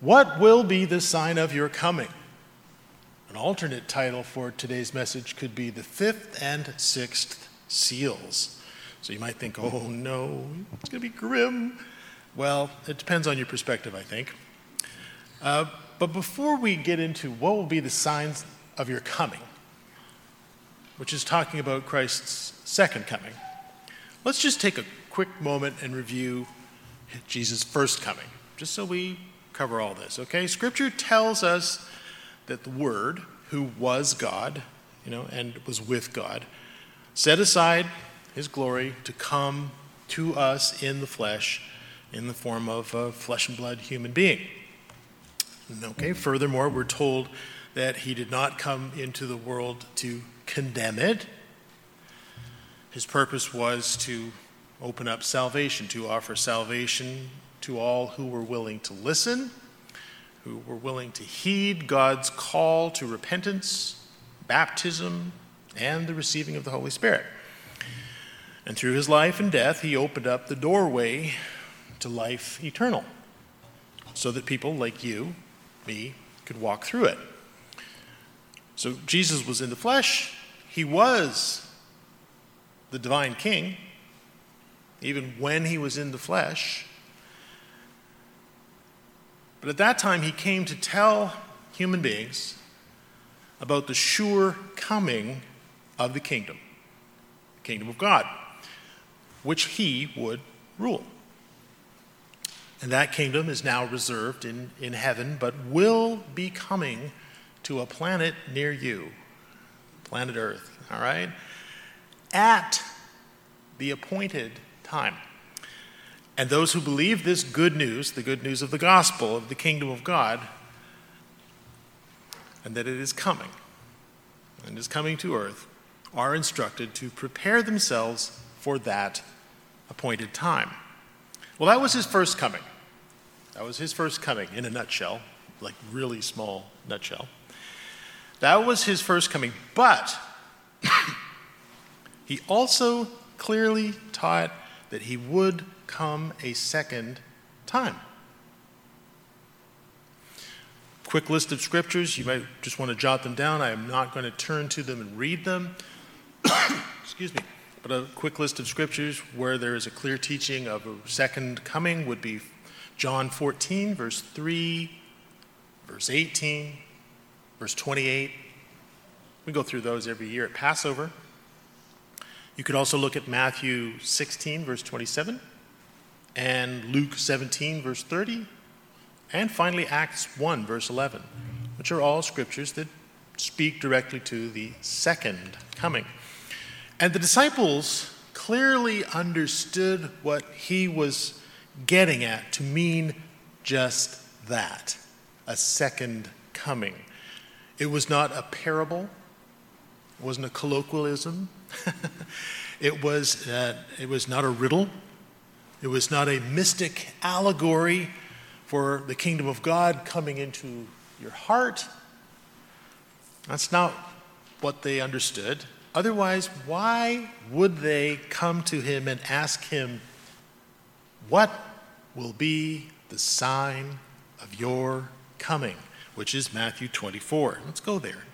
What will be the sign of your coming? An alternate title for today's message could be The Fifth and Sixth Seals. So you might think, oh no, it's going to be grim. Well, it depends on your perspective, I think. But before we get into what will be the signs of your coming, which is talking about Christ's second coming, let's just take a quick moment and review Jesus' first coming, just so we cover all this, okay? Scripture tells us that the Word, who was God, and was with God, set aside his glory to come to us in the flesh, in the form of a flesh and blood human being. Okay, furthermore, we're told that he did not come into the world to condemn it. His purpose was to open up salvation, to offer salvation to all who were willing to listen, who were willing to heed God's call to repentance, baptism, and the receiving of the Holy Spirit. And through his life and death, he opened up the doorway to life eternal so that people like you, me, could walk through it. So Jesus was in the flesh. He was the divine king, even when he was in the flesh. But at that time, he came to tell human beings about the sure coming of the kingdom of God, which he would rule. And that kingdom is now reserved in heaven, but will be coming to a planet near you, planet Earth, all right, at the appointed time. And those who believe this good news, the good news of the gospel, of the kingdom of God, and that it is coming, and is coming to earth, are instructed to prepare themselves for that appointed time. Well, that was his first coming. That was his first coming in a nutshell, like really small nutshell. That was his first coming, but he also clearly taught that he would come a second time. Quick list of scriptures. You might just want to jot them down. I am not going to turn to them and read them. Excuse me. But a quick list of scriptures where there is a clear teaching of a second coming would be John 14, verse 3, verse 18, verse 28. We go through those every year at Passover. You could also look at Matthew 16, verse 27, and Luke 17, verse 30, and finally Acts 1, verse 11, which are all scriptures that speak directly to the second coming. And the disciples clearly understood what he was getting at to mean just that, a second coming. It was not a parable. It wasn't a colloquialism. It was not a riddle. It was not a mystic allegory for the kingdom of God coming into your heart. That's not what they understood. Otherwise, why would they come to him and ask him, what will be the sign of your coming? Which is Matthew 24. Let's go there.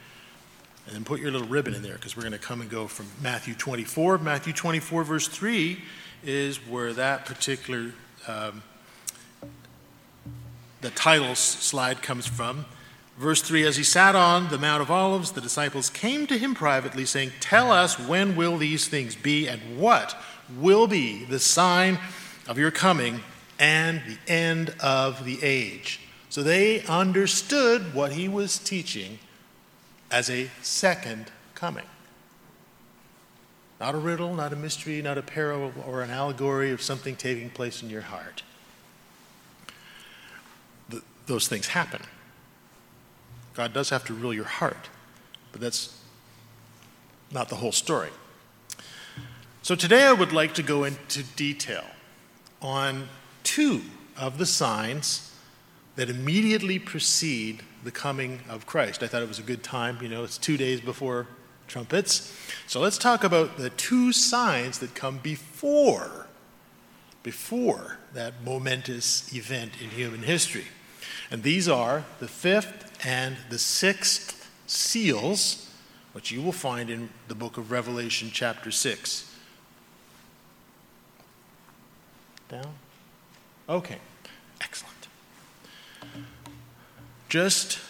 And then put your little ribbon in there, because we're going to come and go from Matthew 24. Matthew 24, verse 3 is where that particular, the title slide comes from. Verse 3, as he sat on the Mount of Olives, the disciples came to him privately, saying, tell us, when will these things be, and what will be the sign of your coming and the end of the age? So they understood what he was teaching as a second coming. Not a riddle, not a mystery, not a parable or an allegory of something taking place in your heart. Those things happen. God does have to rule your heart, but that's not the whole story. So today I would like to go into detail on two of the signs that immediately precede the coming of Christ. I thought it was a good time. It's 2 days before trumpets. So let's talk about the two signs that come before that momentous event in human history. And these are the fifth and the sixth seals, which you will find in the book of Revelation chapter 6. Down? Okay, excellent. Just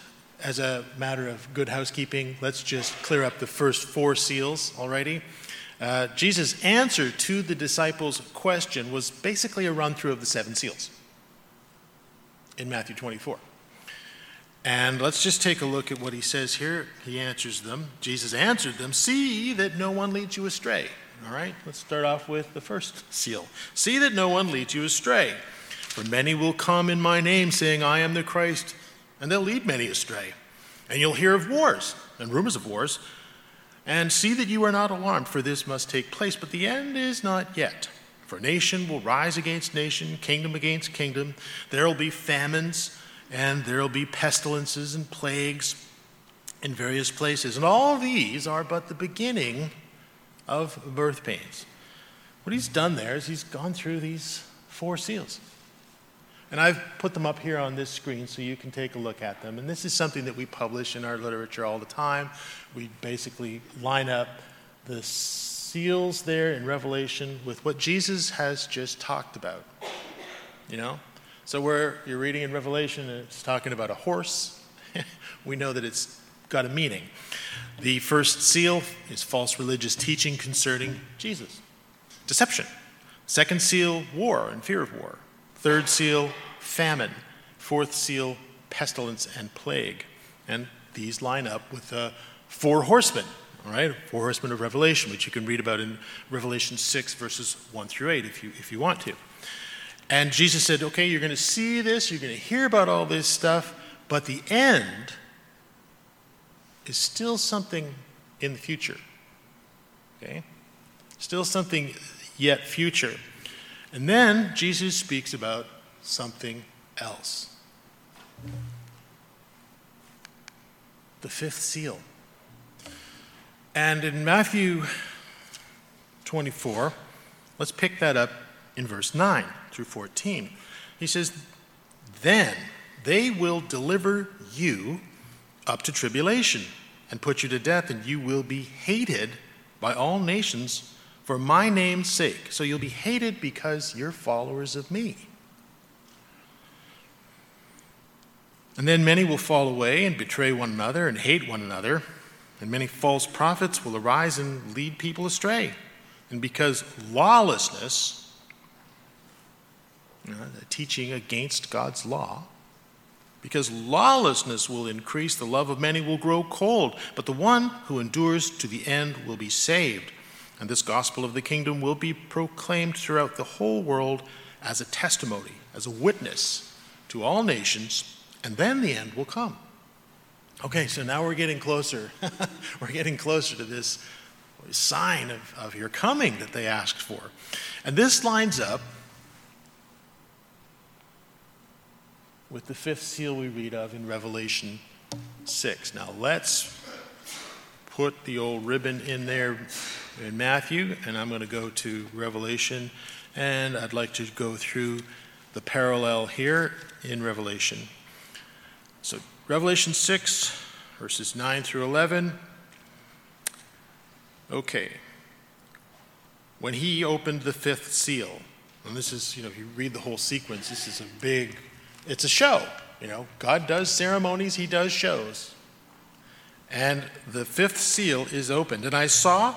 as a matter of good housekeeping, let's just clear up the first four seals already. Jesus' answer to the disciples' question was basically a run-through of the seven seals in Matthew 24. And let's just take a look at what he says here. He answers them. Jesus answered them, "See that no one leads you astray." All right, let's start off with the first seal. "See that no one leads you astray. For many will come in my name, saying, 'I am the Christ,' and they'll lead many astray. And you'll hear of wars and rumors of wars. And see that you are not alarmed, for this must take place, but the end is not yet. For nation will rise against nation, kingdom against kingdom. There will be famines, and there will be pestilences and plagues in various places. And all these are but the beginning of birth pains." What he's done there is he's gone through these four seals. And I've put them up here on this screen so you can take a look at them. And this is something that we publish in our literature all the time. We basically line up the seals there in Revelation with what Jesus has just talked about. You know? So where you're reading in Revelation and it's talking about a horse, we know that it's got a meaning. The first seal is false religious teaching concerning Jesus. Deception. Second seal, war and fear of war. Third seal, famine. Fourth seal, pestilence and plague. And these line up with the four horsemen, all right? Four horsemen of Revelation, which you can read about in Revelation 6, verses 1 through 8 if you want to. And Jesus said, okay, you're going to see this, you're going to hear about all this stuff, but the end is still something in the future, okay? Still something yet future. And then Jesus speaks about something else. The fifth seal. And in Matthew 24, let's pick that up in verse 9 through 14. He says, "Then they will deliver you up to tribulation and put you to death, and you will be hated by all nations for my name's sake." So you'll be hated because you're followers of me. "And then many will fall away and betray one another and hate one another. And many false prophets will arise and lead people astray. And because lawlessness," the teaching against God's law, "because lawlessness will increase, the love of many will grow cold. But the one who endures to the end will be saved. And this gospel of the kingdom will be proclaimed throughout the whole world as a testimony, as a witness to all nations, and then the end will come." Okay, so now we're getting closer. We're getting closer to this sign of your coming that they asked for. And this lines up with the fifth seal we read of in Revelation 6. Now let's put the old ribbon in there in Matthew, and I'm going to go to Revelation, and I'd like to go through the parallel here in Revelation. So Revelation 6, verses 9 through 11. Okay. "When he opened the fifth seal," and this is, if you read the whole sequence, this is a big, it's a show. God does ceremonies, he does shows. "And the fifth seal is opened, and I saw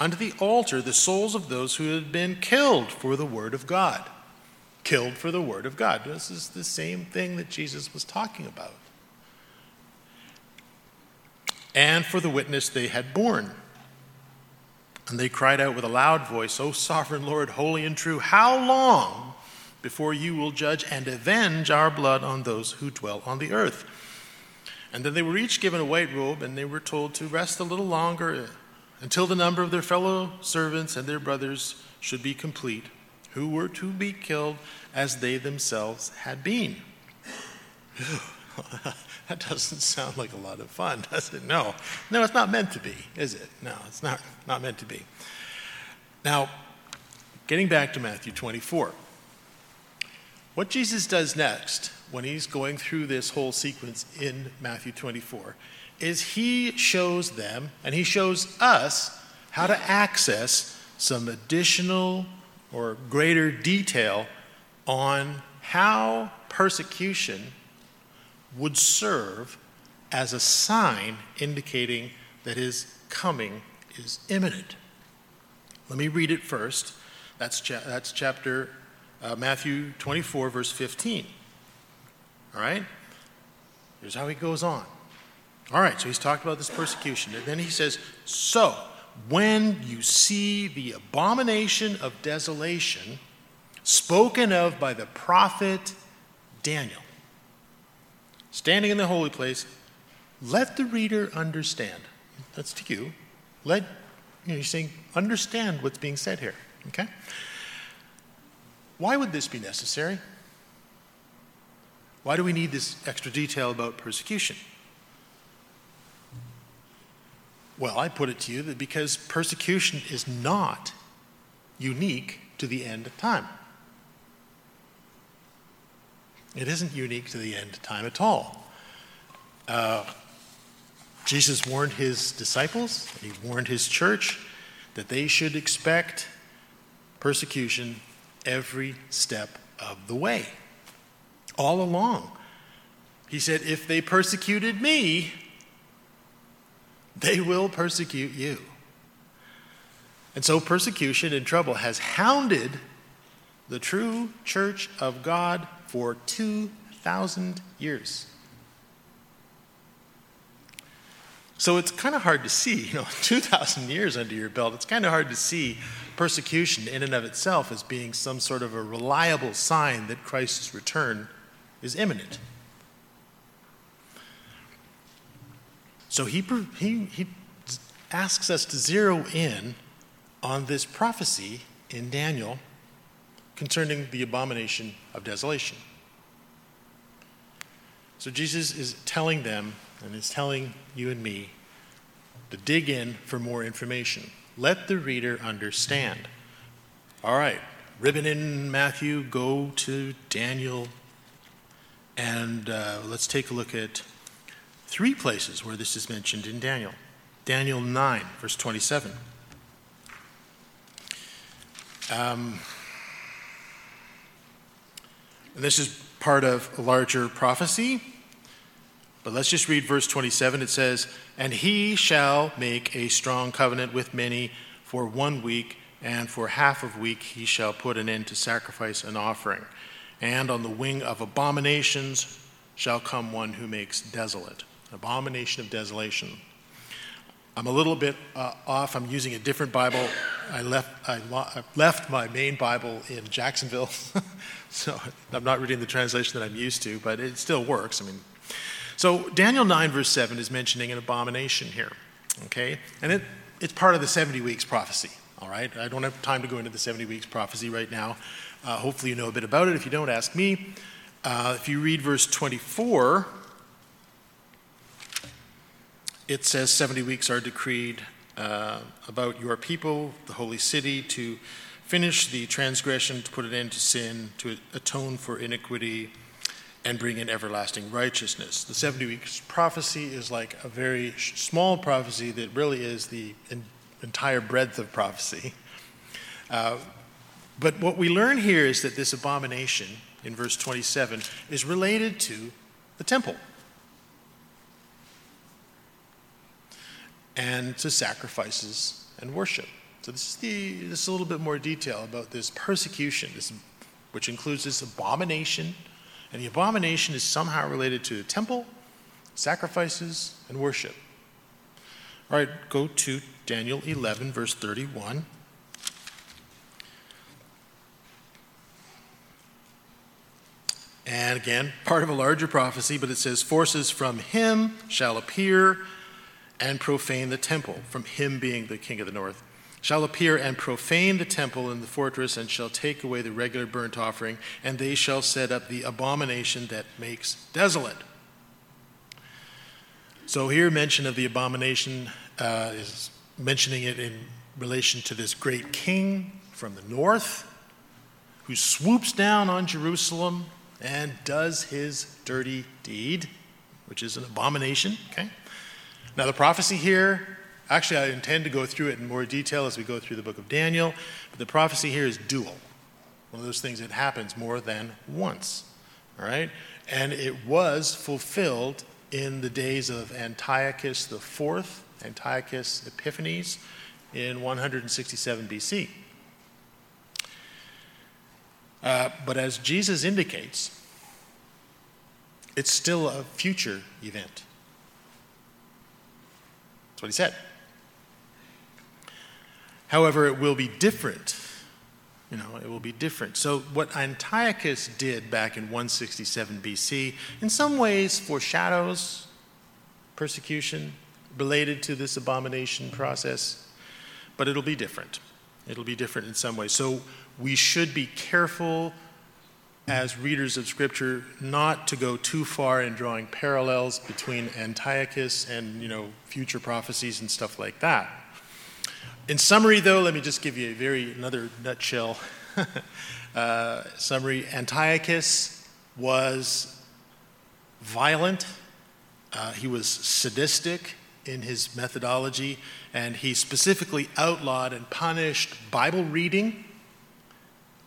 unto the altar the souls of those who had been killed for the word of God." Killed for the word of God. This is the same thing that Jesus was talking about. "And for the witness they had borne. And they cried out with a loud voice, 'O sovereign Lord, holy and true, how long before you will judge and avenge our blood on those who dwell on the earth?' And then they were each given a white robe, and they were told to rest a little longer until the number of their fellow servants and their brothers should be complete, who were to be killed as they themselves had been." That doesn't sound like a lot of fun, does it? No, it's not meant to be, is it? No, it's not meant to be. Now, getting back to Matthew 24. What Jesus does next, when he's going through this whole sequence in Matthew 24, is he shows them, and he shows us, how to access some additional or greater detail on how persecution would serve as a sign indicating that his coming is imminent. Let me read it first. That's chapter Matthew 24, verse 15. All right? Here's how he goes on. All right, so he's talked about this persecution. And then he says, so when you see the abomination of desolation spoken of by the prophet Daniel, standing in the holy place, let the reader understand. That's to you. You're saying, understand what's being said here, okay? Why would this be necessary? Why do we need this extra detail about persecution? Well, I put it to you that because persecution is not unique to the end of time. It isn't unique to the end of time at all. Jesus warned his disciples, he warned his church, that they should expect persecution every step of the way, all along. He said, if they persecuted me, they will persecute you. And so persecution and trouble has hounded the true church of God for 2,000 years. So it's kind of hard to see, 2,000 years under your belt, it's kind of hard to see persecution in and of itself as being some sort of a reliable sign that Christ's return is imminent. So he asks us to zero in on this prophecy in Daniel concerning the abomination of desolation. So Jesus is telling them, and is telling you and me, to dig in for more information. Let the reader understand. All right, ribbon in Matthew, go to Daniel, and let's take a look at three places where this is mentioned in Daniel. Daniel 9, verse 27. And this is part of a larger prophecy. But let's just read verse 27. It says, and he shall make a strong covenant with many for 1 week, and for half of week he shall put an end to sacrifice and offering. And on the wing of abominations shall come one who makes desolate. Abomination of desolation. I'm a little bit off. I'm using a different Bible. I left my main Bible in Jacksonville, so I'm not reading the translation that I'm used to, but it still works. So Daniel 9, verse 7 is mentioning an abomination here, okay? And it's part of the 70 weeks prophecy, all right? I don't have time to go into the 70 weeks prophecy right now. Hopefully you know a bit about it. If you don't, ask me. If you read verse 24, it says 70 weeks are decreed about your people, the holy city, to finish the transgression, to put an end to sin, to atone for iniquity, and bring in everlasting righteousness. The 70 weeks prophecy is like a very small prophecy that really is the entire breadth of prophecy. But what we learn here is that this abomination in verse 27 is related to the temple and to sacrifices and worship. So this is a little bit more detail about this persecution, which includes this abomination. And the abomination is somehow related to the temple, sacrifices, and worship. All right, go to Daniel 11, verse 31. And again, part of a larger prophecy, but it says, forces from him shall appear and profane the temple, from him being the king of the north, shall appear and profane the temple and the fortress, and shall take away the regular burnt offering, and they shall set up the abomination that makes desolate. So here mention of the abomination is mentioning it in relation to this great king from the north who swoops down on Jerusalem and does his dirty deed, which is an abomination, okay? Now the prophecy here, actually I intend to go through it in more detail as we go through the book of Daniel, but the prophecy here is dual. One of those things that happens more than once, all right? And it was fulfilled in the days of Antiochus IV, Antiochus Epiphanes, in 167 BC. But as Jesus indicates, it's still a future event. That's what he said. However, it will be different. You know, it will be different. So what Antiochus did back in 167 BC, in some ways foreshadows persecution related to this abomination process, but it'll be different. It'll be different in some ways. So we should be careful as readers of Scripture not to go too far in drawing parallels between Antiochus and, you know, future prophecies and stuff like that. In summary, though, let me just give you another nutshell summary. Antiochus was violent. He was sadistic in his methodology, and he specifically outlawed and punished Bible reading.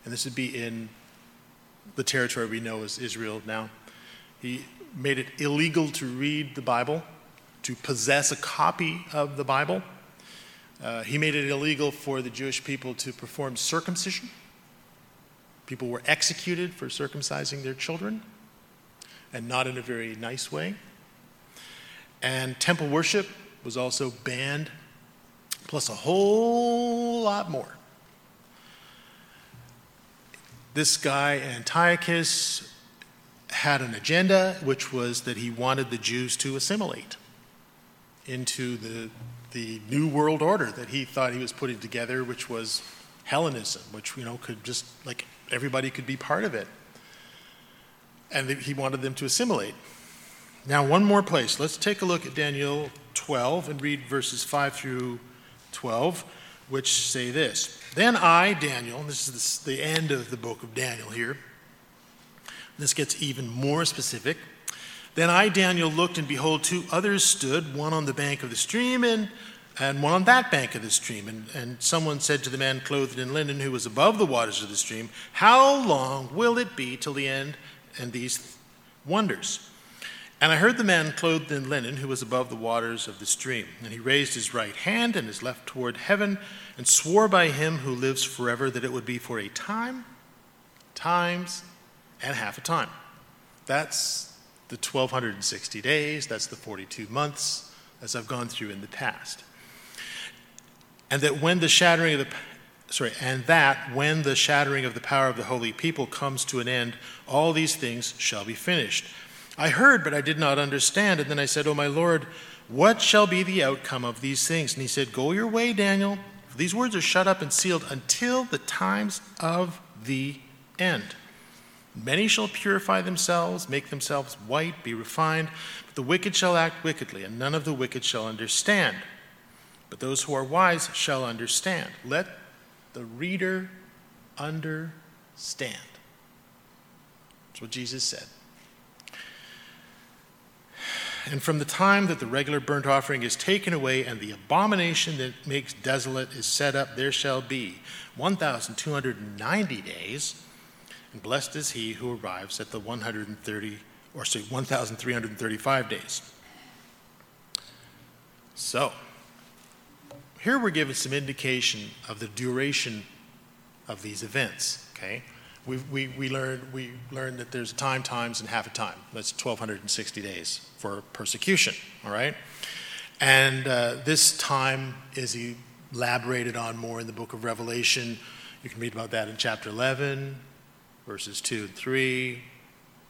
And this would be in the territory we know as Israel now. He made it illegal to read the Bible, to possess a copy of the Bible. He made it illegal for the Jewish people to perform circumcision. People were executed for circumcising their children, and not in a very nice way. And temple worship was also banned, plus a whole lot more. This guy, Antiochus, had an agenda, which was that he wanted the Jews to assimilate into the new world order that he thought he was putting together, which was Hellenism, which, you know, could just, like, everybody could be part of it. And he wanted them to assimilate. Now, one more place. Let's take a look at Daniel 12 and read verses 5 through 12, which say this. Then I, Daniel, and this is the end of the book of Daniel here. This gets even more specific. Then I, Daniel, looked, and behold, two others stood, one on the bank of the stream and one on that bank of the stream. And someone said to the man clothed in linen who was above the waters of the stream, "How long will it be till the end and these wonders?" And I heard the man clothed in linen who was above the waters of the stream. And he raised his right hand and his left toward heaven and swore by him who lives forever that it would be for a time, times, and half a time. That's the 1,260 days, that's the 42 months, as I've gone through in the past. And that when the shattering of the power of the holy people comes to an end, all these things shall be finished. I heard, but I did not understand. And then I said, "O my Lord, what shall be the outcome of these things?" And he said, "Go your way, Daniel, for these words are shut up and sealed until the times of the end. Many shall purify themselves, make themselves white, be refined. But the wicked shall act wickedly, and none of the wicked shall understand. But those who are wise shall understand." Let the reader understand. That's what Jesus said. And from the time that the regular burnt offering is taken away and the abomination that makes desolate is set up, there shall be 1,290 days. And blessed is he who arrives at the 1,335 days. So, here we're given some indication of the duration of these events. Okay, we learned that there's a time, times, and half a time. That's 1,260 days for persecution. All right, and this time is elaborated on more in the book of Revelation. You can read about that in chapter 11. Verses 2 and 3,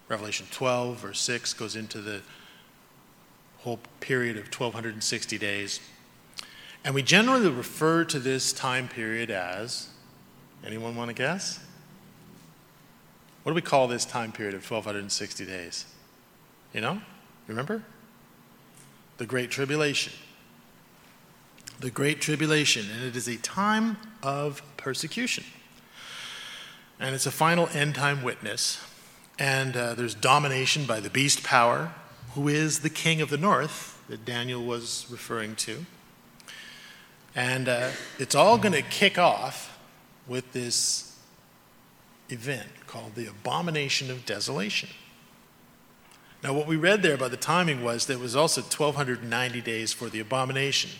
Revelation 12, verse 6 goes into the whole period of 1,260 days. And we generally refer to this time period as, anyone want to guess? What do we call this time period of 1,260 days? You know? Remember? The Great Tribulation. The Great Tribulation. And it is a time of persecution. And it's a final end time witness. And there's domination by the beast power, who is the king of the north that Daniel was referring to. And it's all going to kick off with this event called the Abomination of Desolation. Now, what we read there about the timing was there was also 1,290 days for the abomination.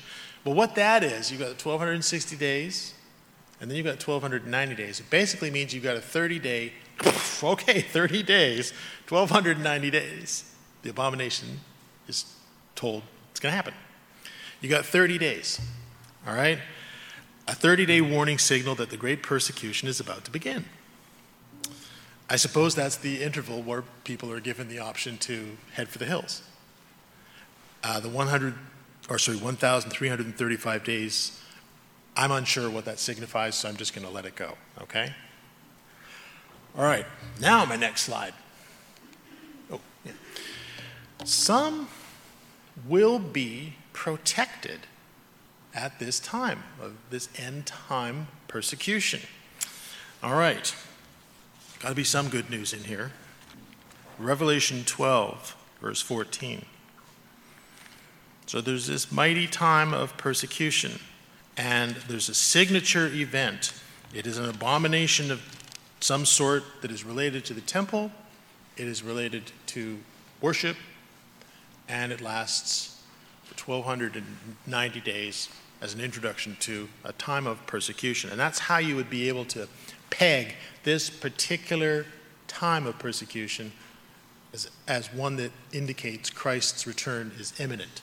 But what that is, you've got 1,260 days, and then you've got 1,290 days. It basically means you've got a 30-day, 30 days, 1,290 days. The abomination is told it's going to happen. You got 30 days, all right? A 30-day warning signal that the great persecution is about to begin. I suppose that's the interval where people are given the option to head for the hills. The 1,335 days, I'm unsure what that signifies, so I'm just going to let it go, okay? All right, now my next slide. Oh, yeah. Some will be protected at this time of this end time persecution. All right. Got to be some good news in here. Revelation 12, verse 14. So there's this mighty time of persecution, and there's a signature event. It is an abomination of some sort that is related to the temple. It is related to worship, and it lasts for 1,290 days as an introduction to a time of persecution. And that's how you would be able to peg this particular time of persecution as one that indicates Christ's return is imminent.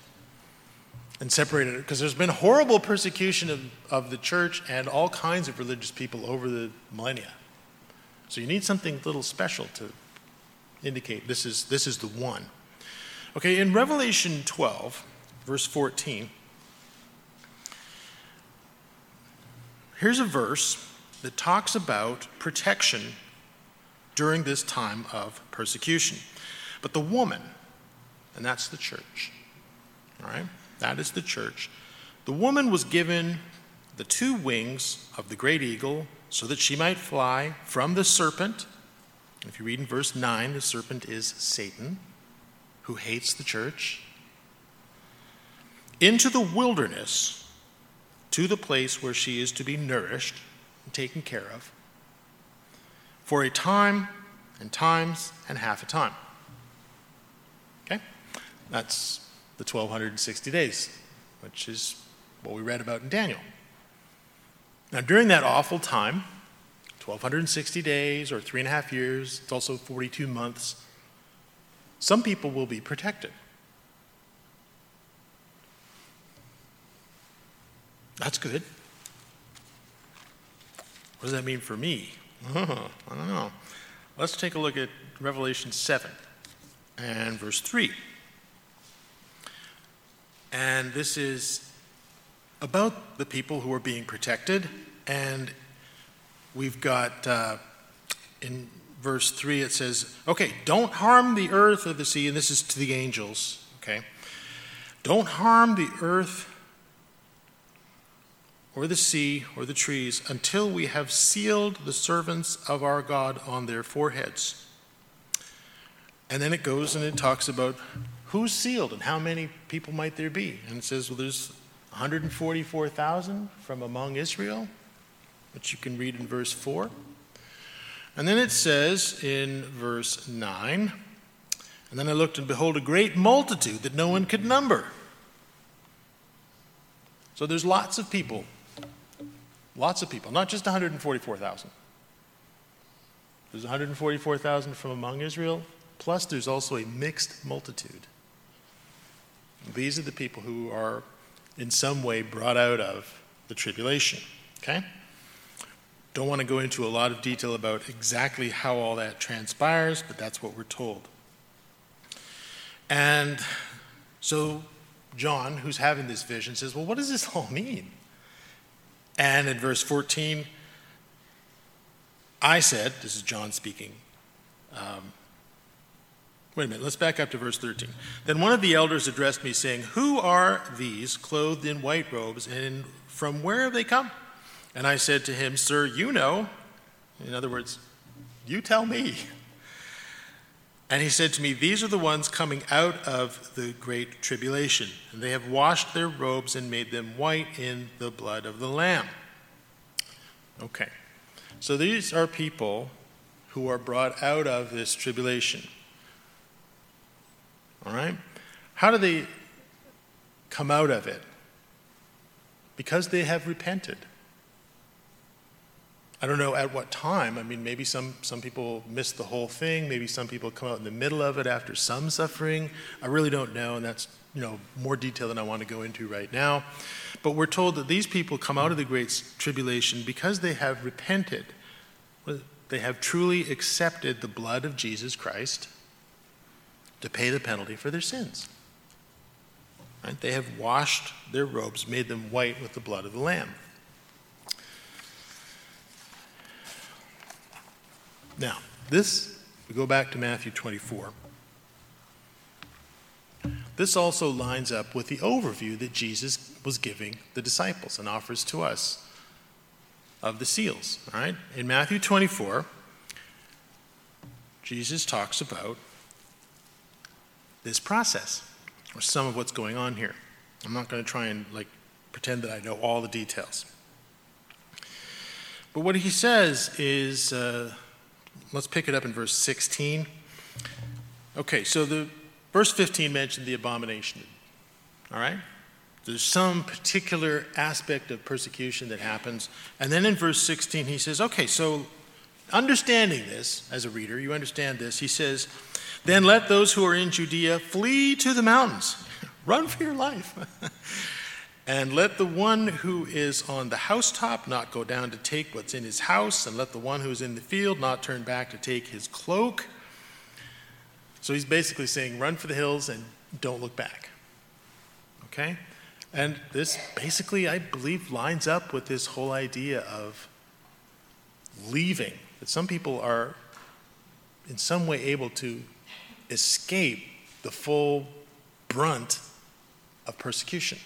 And separated, because there's been horrible persecution of the church and all kinds of religious people over the millennia. So you need something a little special to indicate this is the one. Okay, in Revelation 12, verse 14, here's a verse that talks about protection during this time of persecution. But the woman, and that's the church, all right? That is the church. The woman was given the two wings of the great eagle so that she might fly from the serpent. If you read in verse 9, the serpent is Satan, who hates the church, into the wilderness, to the place where she is to be nourished, taken care of for a time and times and half a time. Okay? That's the 1,260 days, which is what we read about in Daniel. Now, during that awful time, 1,260 days or 3.5 years, it's also 42 months, some people will be protected. That's good. What does that mean for me? Oh, I don't know. Let's take a look at Revelation 7 and verse 3. And this is about the people who are being protected. And we've got in verse 3 it says, okay, don't harm the earth or the sea. And this is to the angels, okay? Don't harm the earth or the sea, or the trees, until we have sealed the servants of our God on their foreheads. And then it goes and it talks about who's sealed and how many people might there be. And it says, well, there's 144,000 from among Israel, which you can read in verse 4. And then it says in verse 9, and then I looked and behold a great multitude that no one could number. So there's lots of people. Lots of people, not just 144,000. There's 144,000 from among Israel, plus there's also a mixed multitude. These are the people who are in some way brought out of the tribulation, okay? Don't want to go into a lot of detail about exactly how all that transpires, but that's what we're told. And so John, who's having this vision, says, well, what does this all mean? And in verse 14, I said, this is John speaking. Wait a minute, let's back up to verse 13. Then one of the elders addressed me, saying, who are these clothed in white robes, and from where have they come? And I said to him, sir, you know. In other words, You tell me. And he said to me, these are the ones coming out of the great tribulation, and they have washed their robes and made them white in the blood of the Lamb. Okay. So these are people who are brought out of this tribulation. All right? How do they come out of it? Because they have repented. I don't know at what time. I mean, maybe some people miss the whole thing. Maybe some people come out in the middle of it after some suffering. I really don't know, and that's, more detail than I want to go into right now. But we're told that these people come out of the great tribulation because they have repented. They have truly accepted the blood of Jesus Christ to pay the penalty for their sins. Right? They have washed their robes, made them white with the blood of the Lamb. Now, we go back to Matthew 24. This also lines up with the overview that Jesus was giving the disciples and offers to us of the seals, all right? In Matthew 24, Jesus talks about this process, or some of what's going on here. I'm not going to try and pretend that I know all the details. But what he says is... Let's pick it up in verse 16. Okay, so the verse 15 mentioned the abomination. All right? There's some particular aspect of persecution that happens. And then in verse 16 he says, okay, so understanding this as a reader, you understand this. He says, then let those who are in Judea flee to the mountains. Run for your life. And let the one who is on the housetop not go down to take what's in his house, and let the one who is in the field not turn back to take his cloak. So he's basically saying, run for the hills and don't look back. Okay? And this basically, I believe, lines up with this whole idea of leaving. That some people are in some way able to escape the full brunt of persecution.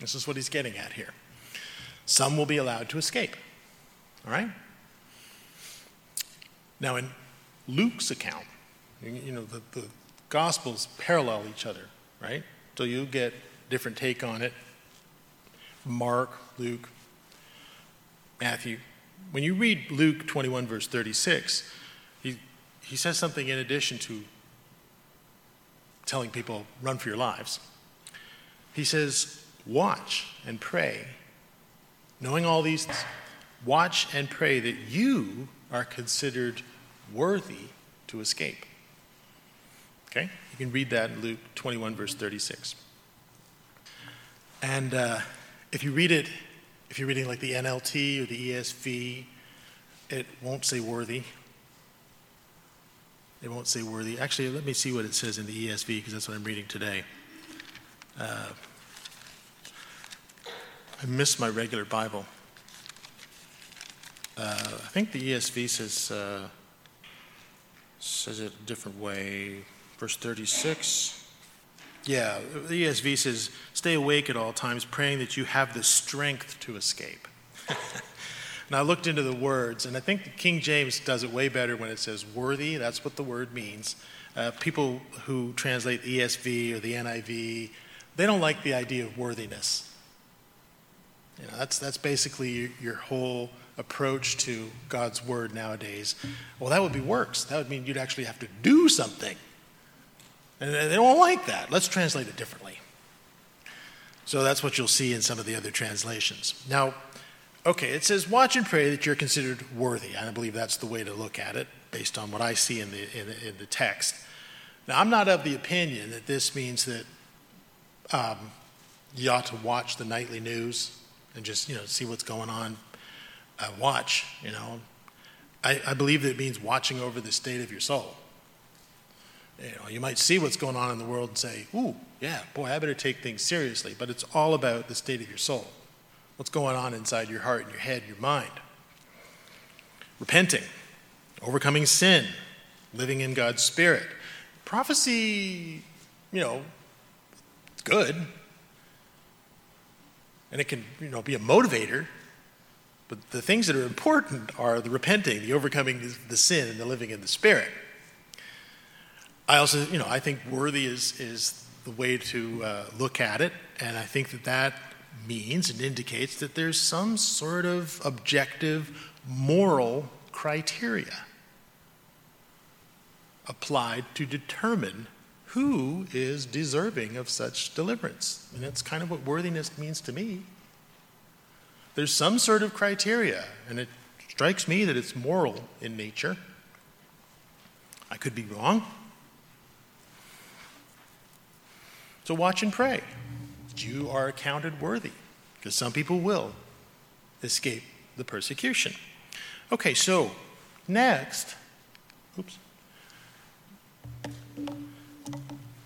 This is what he's getting at here. Some will be allowed to escape. All right? Now, in Luke's account, the Gospels parallel each other, right? So you get a different take on it. Mark, Luke, Matthew. When you read Luke 21, verse 36, he says something in addition to telling people, run for your lives. He says... Watch and pray, knowing all these things, watch and pray that you are considered worthy to escape. Okay? You can read that in Luke 21, verse 36. And if you read it, if you're reading the NLT or the ESV, it won't say worthy. It won't say worthy. Actually, let me see what it says in the ESV because that's what I'm reading today. I miss my regular Bible. I think the ESV says it a different way. Verse 36. Yeah, the ESV says, stay awake at all times, praying that you have the strength to escape. And I looked into the words, and I think the King James does it way better when it says worthy. That's what the word means. People who translate the ESV or the NIV, they don't like the idea of worthiness. That's basically your whole approach to God's word nowadays. Well, that would be works. That would mean you'd actually have to do something. And they don't like that. Let's translate it differently. So that's what you'll see in some of the other translations. Now, okay, it says, watch and pray that you're considered worthy. I believe that's the way to look at it based on what I see in the text. Now, I'm not of the opinion that this means that you ought to watch the nightly news and just, see what's going on. Watch. I believe that it means watching over the state of your soul. You might see what's going on in the world and say, ooh, yeah, boy, I better take things seriously. But it's all about the state of your soul. What's going on inside your heart and your head and your mind. Repenting, overcoming sin, living in God's Spirit. Prophecy, it's good. And it can, be a motivator. But the things that are important are the repenting, the overcoming the sin, and the living in the Spirit. I also, I think worthy is the way to look at it, and I think that means and indicates that there's some sort of objective moral criteria applied to determine who is deserving of such deliverance. And that's kind of what worthiness means to me. There's some sort of criteria, and it strikes me that it's moral in nature. I could be wrong. So watch and pray. You are accounted worthy, because some people will escape the persecution. Okay, so next,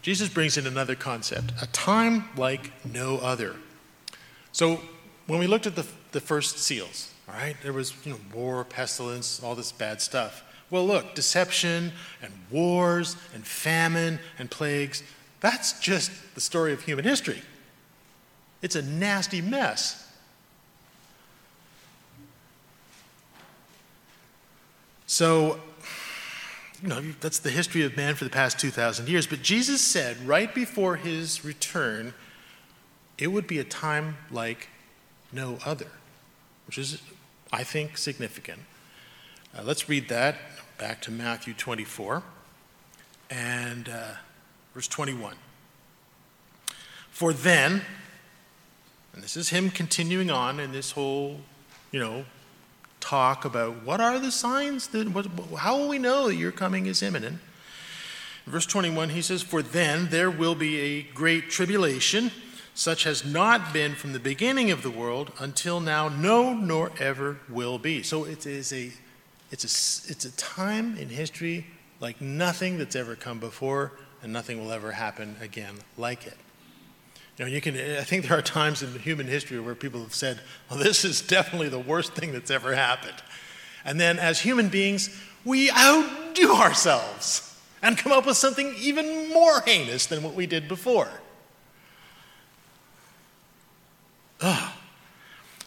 Jesus brings in another concept, a time like no other. So when we looked at the first seals, all right, there was war, pestilence, all this bad stuff. Well, look, deception and wars and famine and plagues, that's just the story of human history. It's a nasty mess. So, that's the history of man for the past 2,000 years. But Jesus said right before his return, it would be a time like no other, which is, I think, significant. Let's read that back to Matthew 24 and verse 21. For then, and this is him continuing on in this whole, talk about what are the signs how will we know that your coming is imminent? In verse 21, he says, for then there will be a great tribulation, such has not been from the beginning of the world until now, no, nor ever will be. So it is it's a time in history like nothing that's ever come before, and nothing will ever happen again like it. I think there are times in human history where people have said, well, this is definitely the worst thing that's ever happened. And then as human beings, we outdo ourselves and come up with something even more heinous than what we did before. Ugh.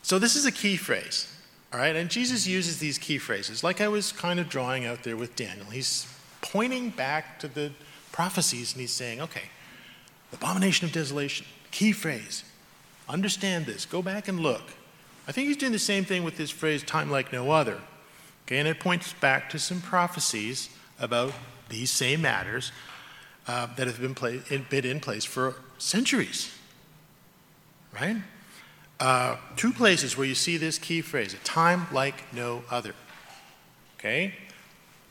So this is a key phrase, all right? And Jesus uses these key phrases, like I was kind of drawing out there with Daniel. He's pointing back to the prophecies, and he's saying, okay, abomination of desolation, key phrase. Understand this. Go back and look. I think he's doing the same thing with this phrase, time like no other. Okay, and it points back to some prophecies about these same matters that have been in place for centuries, right? Two places where you see this key phrase, a time like no other. Okay,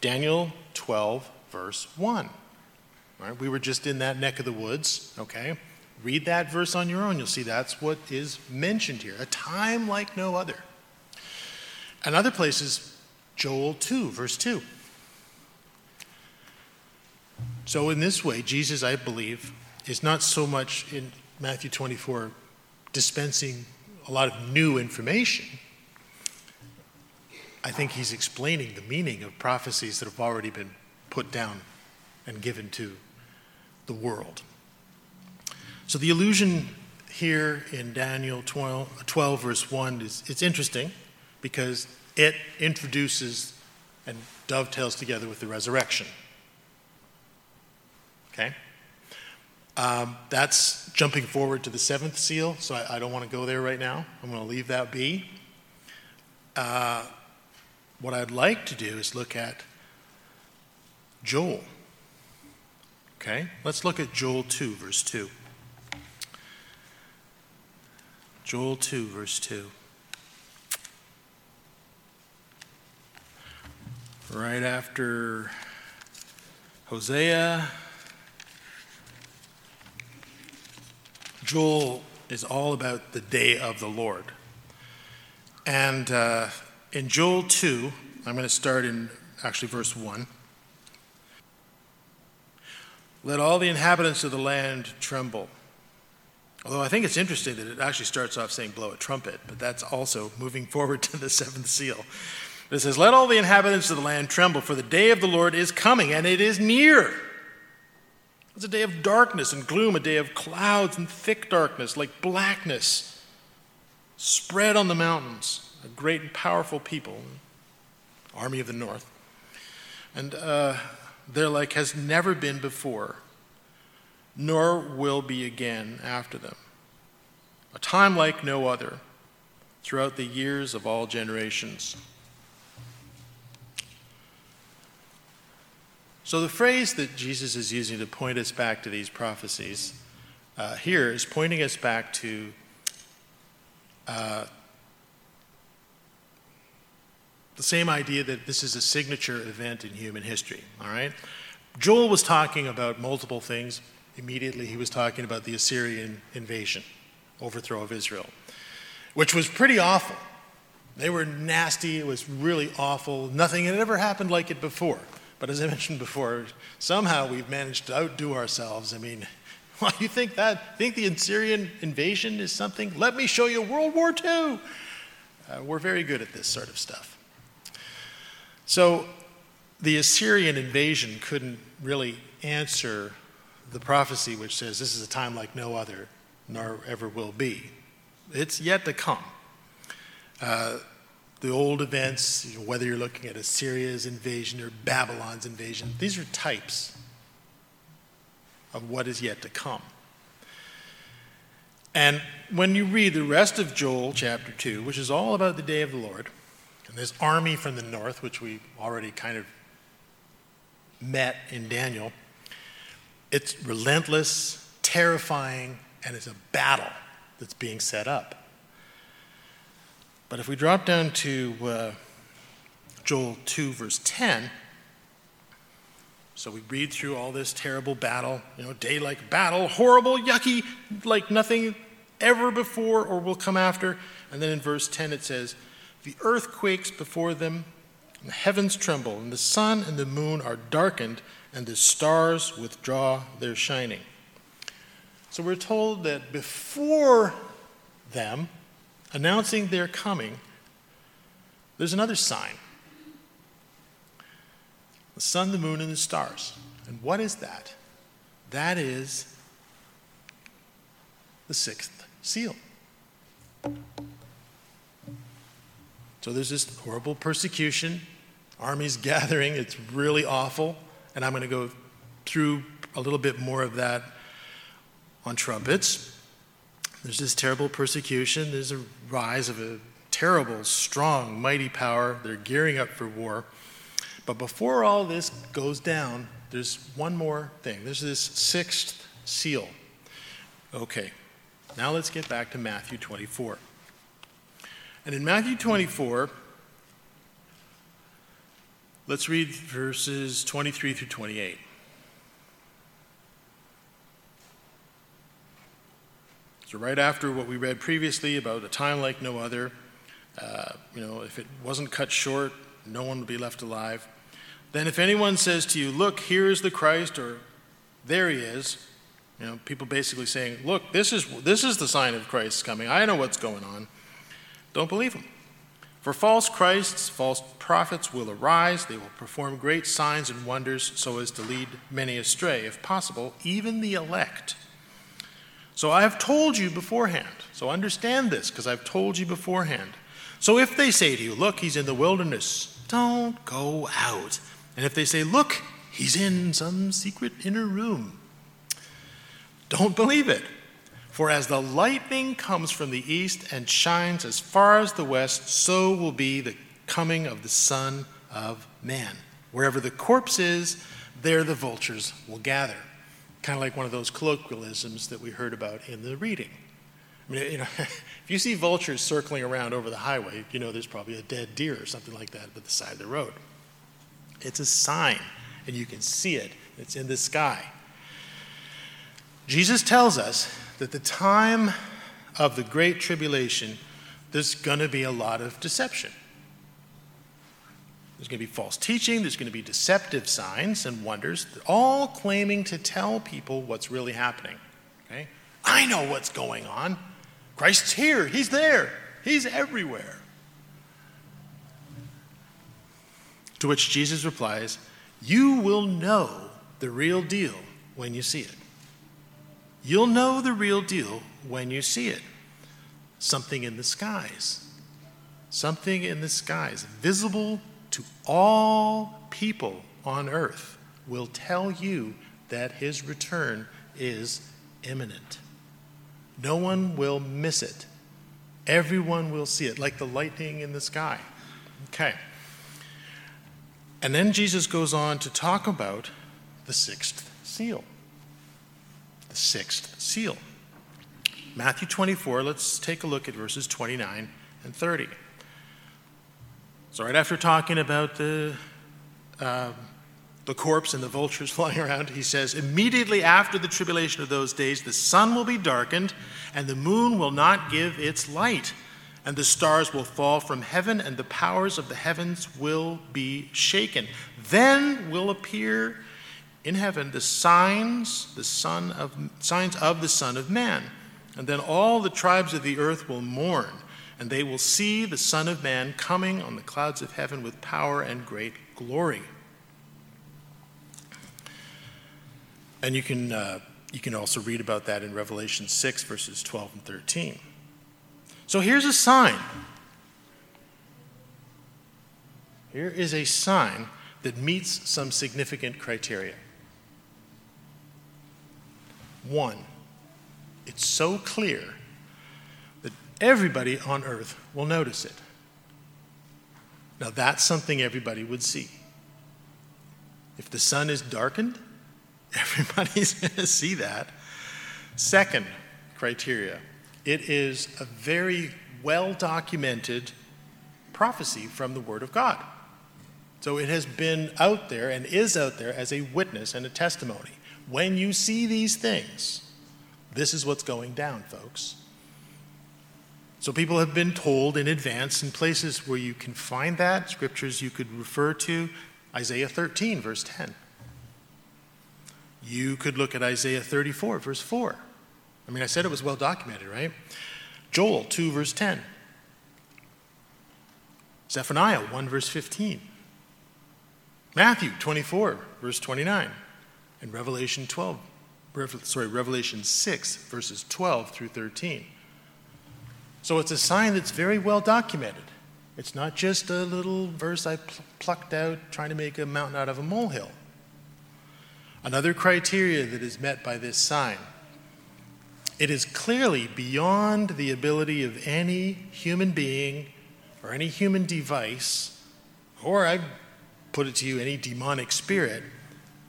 Daniel 12, verse 1. Right, we were just in that neck of the woods, okay? Read that verse on your own. You'll see that's what is mentioned here, a time like no other. Another place is Joel 2, verse 2. So in this way, Jesus, I believe, is not so much in Matthew 24 dispensing a lot of new information. I think he's explaining the meaning of prophecies that have already been put down and given to the world. So the allusion here in Daniel 12 verse 1 is, it's interesting because it introduces and dovetails together with the resurrection. Okay? That's jumping forward to the seventh seal, so I don't want to go there right now. I'm going to leave that be. What I'd like to do is look at Joel. Okay, let's look at Joel 2, verse 2. Joel 2, verse 2. Right after Hosea, Joel is all about the day of the Lord. And in Joel 2, I'm going to start in actually verse 1. Let all the inhabitants of the land tremble. Although I think it's interesting that it actually starts off saying blow a trumpet, but that's also moving forward to the seventh seal. But it says, let all the inhabitants of the land tremble, for the day of the Lord is coming, and it is near. It's a day of darkness and gloom, a day of clouds and thick darkness, like blackness spread on the mountains, a great and powerful people, Army of the North, and they're like has never been before, nor will be again after them. A time like no other throughout the years of all generations. So the phrase that Jesus is using to point us back to these prophecies here is pointing us back to the same idea that this is a signature event in human history, all right? Joel was talking about multiple things. Immediately he was talking about the Assyrian invasion, overthrow of Israel, which was pretty awful. They were nasty, it was really awful. Nothing had ever happened like it before. But as I mentioned before, somehow we've managed to outdo ourselves. I mean, well, you think that? Think the Assyrian invasion is something? Let me show you World War II. We're very good at this sort of stuff. So the Assyrian invasion couldn't really answer the prophecy which says this is a time like no other, nor ever will be. It's yet to come. The old events, you know, whether you're looking at Assyria's invasion or Babylon's invasion, these are types of what is yet to come. And when you read the rest of Joel chapter 2, which is all about the day of the Lord, and this army from the north, which we already kind of met in Daniel, it's relentless, terrifying, and it's a battle that's being set up. But if we drop down to Joel 2, verse 10, so we read through all this terrible battle, you know, day like battle, horrible, yucky, like nothing ever before or will come after. And then in verse 10 it says, the earth quakes before them, and the heavens tremble, and the sun and the moon are darkened, and the stars withdraw their shining. So we're told that before them, announcing their coming, there's another sign. The sun, the moon, and the stars. And what is that? That is the sixth seal. So there's this horrible persecution, armies gathering, it's really awful. And I'm going to go through a little bit more of that on trumpets. There's this terrible persecution. There's a rise of a terrible, strong, mighty power. They're gearing up for war. But before all this goes down, there's one more thing. There's this sixth seal. Okay, now let's get back to Matthew 24. And in Matthew 24, let's read verses 23 through 28. So right after what we read previously about a time like no other, if it wasn't cut short, no one would be left alive. Then if anyone says to you, look, here is the Christ, or there he is, you know, people basically saying, look, this is the sign of Christ's coming. I know what's going on. Don't believe him. For false Christs, false prophets will arise. They will perform great signs and wonders so as to lead many astray, if possible, even the elect. So I have told you beforehand. So understand this, because I've told you beforehand. So if they say to you, look, he's in the wilderness, don't go out. And if they say, look, he's in some secret inner room, don't believe it. For as the lightning comes from the east and shines as far as the west, so will be the coming of the Son of Man. Wherever the corpse is, there the vultures will gather. Kind of like one of those colloquialisms that we heard about in the reading. I mean, you know, if you see vultures circling around over the highway, you know there's probably a dead deer or something like that at the side of the road. It's a sign, and you can see it. It's in the sky. Jesus tells us that the time of the Great Tribulation, there's going to be a lot of deception. There's going to be false teaching. There's going to be deceptive signs and wonders, all claiming to tell people what's really happening. Okay? I know what's going on. Christ's here. He's there. He's everywhere. To which Jesus replies, you will know the real deal when you see it. You'll know the real deal when you see it. Something in the skies. something in the skies, visible to all people on earth, will tell you that his return is imminent. No one will miss it. Everyone will see it, like the lightning in the sky. Okay. And then Jesus goes on to talk about the sixth seal. The sixth seal. Matthew 24, let's take a look at verses 29 and 30. So right after talking about the corpse and the vultures flying around, he says, immediately after the tribulation of those days, the sun will be darkened, and the moon will not give its light, and the stars will fall from heaven, and the powers of the heavens will be shaken. Then will appear in heaven the signs of the Son of Man. And then all the tribes of the earth will mourn, and they will see the Son of Man coming on the clouds of heaven with power and great glory. And you can also read about that in Revelation 6, verses 12 and 13. So here's a sign. Here is a sign that meets some significant criteria. One, it's so clear that everybody on earth will notice it. Now that's something everybody would see. If the sun is darkened, everybody's going to see that. Second criteria, it is a very well-documented prophecy from the Word of God. So it has been out there and is out there as a witness and a testimony. When you see these things, this is what's going down, folks. So people have been told in advance in places where you can find that, scriptures you could refer to, Isaiah 13, verse 10. You could look at Isaiah 34, verse 4. I mean, I said it was well documented, right? Joel 2, verse 10. Zephaniah 1, verse 15. Matthew 24, verse 29. And Revelation 6, verses 12 through 13. So it's a sign that's very well documented. It's not just a little verse I plucked out trying to make a mountain out of a molehill. Another criteria that is met by this sign, it is clearly beyond the ability of any human being or any human device, or I put it to you, any demonic spirit,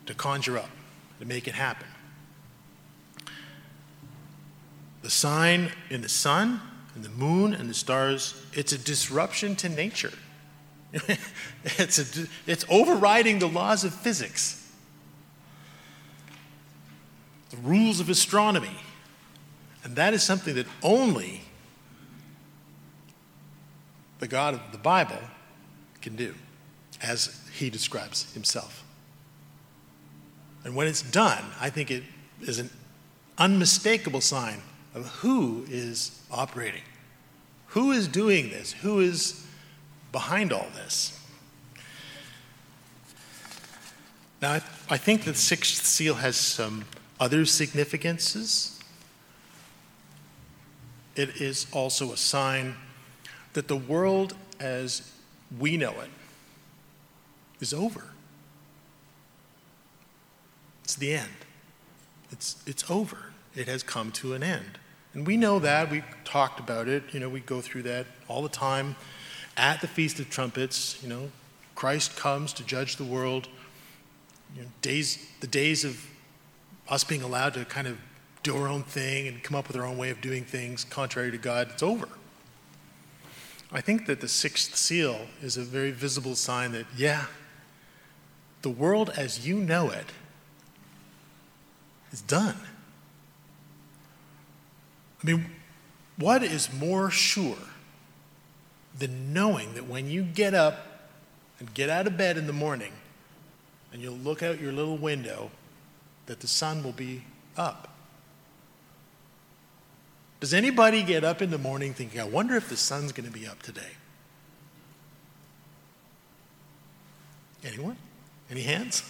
to conjure up, to make it happen. The sign in the sun and the moon and the stars, it's a disruption to nature. It's overriding the laws of physics, the rules of astronomy. And that is something that only the God of the Bible can do, as he describes himself. And when it's done, I think it is an unmistakable sign of who is operating, who is doing this, who is behind all this. Now, I think the sixth seal has some other significances. It is also a sign that the world as we know it is over. It's the end. It's over. It has come to an end. And we know that. We've talked about it. You know, we go through that all the time at the Feast of Trumpets. You know, Christ comes to judge the world. You know, the days of us being allowed to kind of do our own thing and come up with our own way of doing things contrary to God, it's over. I think that the sixth seal is a very visible sign that, yeah, the world as you know it is done. I mean, what is more sure than knowing that when you get up and get out of bed in the morning and you'll look out your little window that the sun will be up? Does anybody get up in the morning thinking, I wonder if the sun's going to be up today? Anyone? Any hands?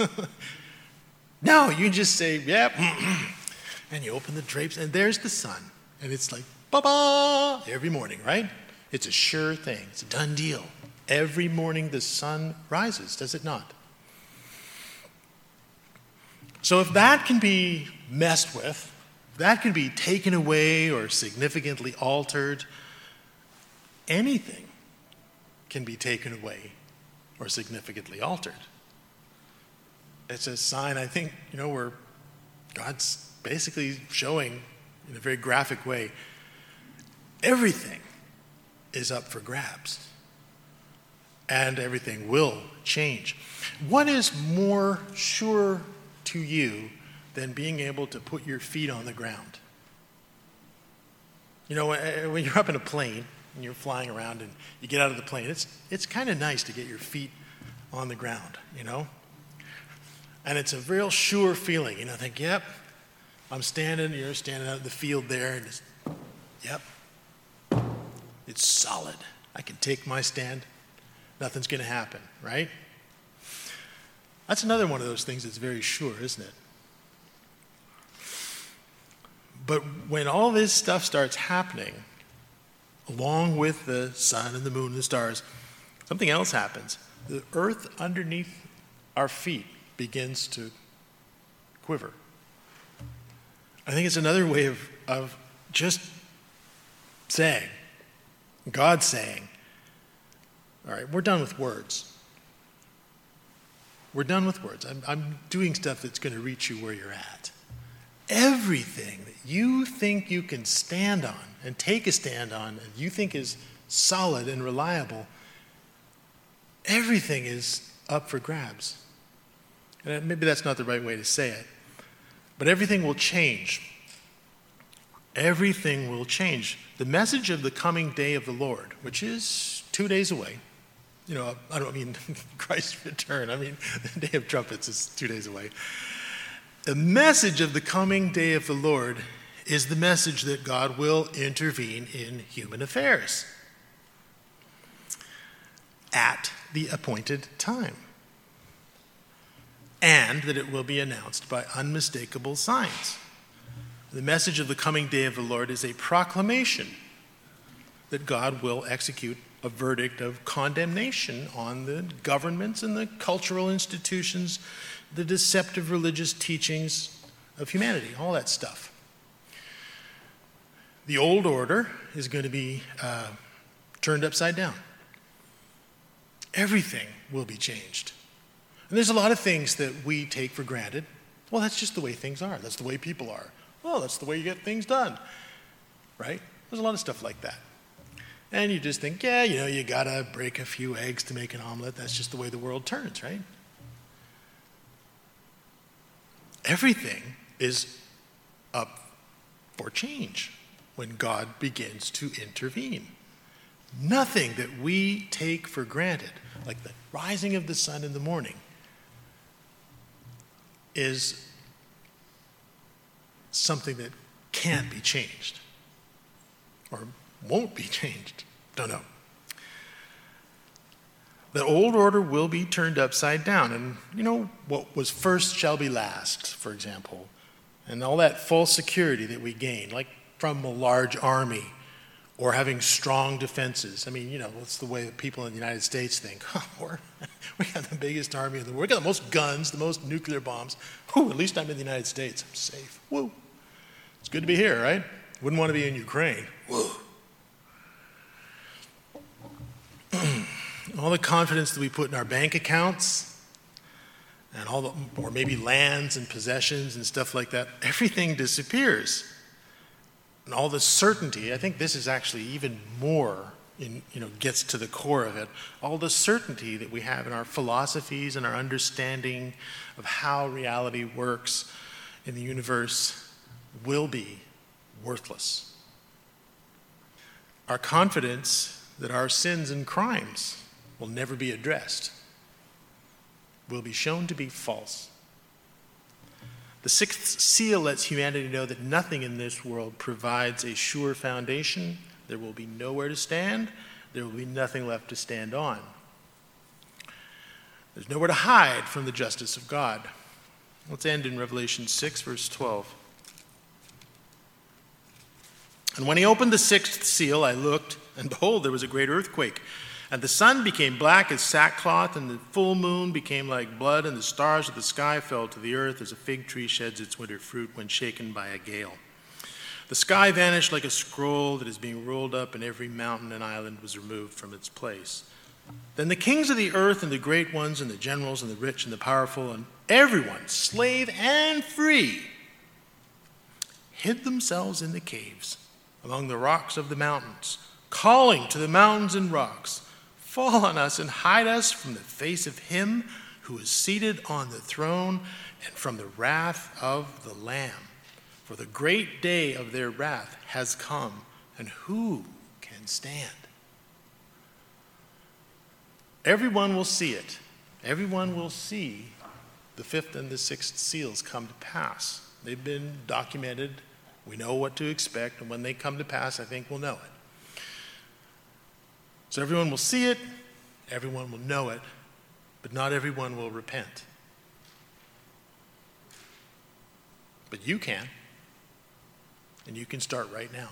No, you just say, yep, and you open the drapes, and there's the sun. And it's like, ba-ba, every morning, right? It's a sure thing. It's a done deal. Every morning the sun rises, does it not? So if that can be messed with, that can be taken away or significantly altered, anything can be taken away or significantly altered. It's a sign, I think, where God's basically showing in a very graphic way, everything is up for grabs. And everything will change. What is more sure to you than being able to put your feet on the ground? When you're up in a plane and you're flying around and you get out of the plane, it's kind of nice to get your feet on the ground, And it's a real sure feeling, think, yep, I'm standing, you're standing out in the field there, and it's, yep, it's solid. I can take my stand. Nothing's going to happen, right? That's another one of those things that's very sure, isn't it? But when all this stuff starts happening, along with the sun and the moon and the stars, something else happens. The earth underneath our feet begins to quiver. I think it's another way of just saying, God saying, all right, we're done with words. We're done with words. I'm doing stuff that's going to reach you where you're at. Everything that you think you can stand on and take a stand on and you think is solid and reliable, everything is up for grabs. And maybe that's not the right way to say it, but everything will change. Everything will change. The message of the coming day of the Lord, which is 2 days away. I don't mean Christ's return. I mean the Day of Trumpets is 2 days away. The message of the coming day of the Lord is the message that God will intervene in human affairs at the appointed time, and that it will be announced by unmistakable signs. The message of the coming day of the Lord is a proclamation that God will execute a verdict of condemnation on the governments and the cultural institutions, the deceptive religious teachings of humanity, all that stuff. The old order is going to be turned upside down. Everything will be changed. And there's a lot of things that we take for granted. Well, that's just the way things are. That's the way people are. Well, that's the way you get things done, right? There's a lot of stuff like that. And you just think, yeah, you got to break a few eggs to make an omelet. That's just the way the world turns, right? Everything is up for change when God begins to intervene. Nothing that we take for granted, like the rising of the sun in the morning, is something that can't be changed or won't be changed. Don't know. The old order will be turned upside down. And, what was first shall be last, for example. And all that false security that we gain, like from a large army or having strong defenses. That's the way that people in the United States think. Oh, we got the biggest army in the world. We got the most guns, the most nuclear bombs. Whew, at least I'm in the United States. I'm safe. Woo. It's good to be here, right? Wouldn't want to be in Ukraine. Woo. All the confidence that we put in our bank accounts and or maybe lands and possessions and stuff like that, everything disappears. And all the certainty, I think this is actually even more, gets to the core of it, all the certainty that we have in our philosophies and our understanding of how reality works in the universe will be worthless. Our confidence that our sins and crimes will never be addressed, will be shown to be false. The sixth seal lets humanity know that nothing in this world provides a sure foundation. There will be nowhere to stand. There will be nothing left to stand on. There's nowhere to hide from the justice of God. Let's end in Revelation 6, verse 12. And when he opened the sixth seal, I looked, and behold, there was a great earthquake. And the sun became black as sackcloth, and the full moon became like blood, and the stars of the sky fell to the earth as a fig tree sheds its winter fruit when shaken by a gale. The sky vanished like a scroll that is being rolled up, and every mountain and island was removed from its place. Then the kings of the earth and the great ones and the generals and the rich and the powerful and everyone, slave and free, hid themselves in the caves among the rocks of the mountains, calling to the mountains and rocks, "Fall on us and hide us from the face of him who is seated on the throne and from the wrath of the Lamb. For the great day of their wrath has come, and who can stand?" Everyone will see it. Everyone will see the fifth and the sixth seals come to pass. They've been documented. We know what to expect, and when they come to pass, I think we'll know it. So everyone will see it, everyone will know it, but not everyone will repent. But you can, and you can start right now.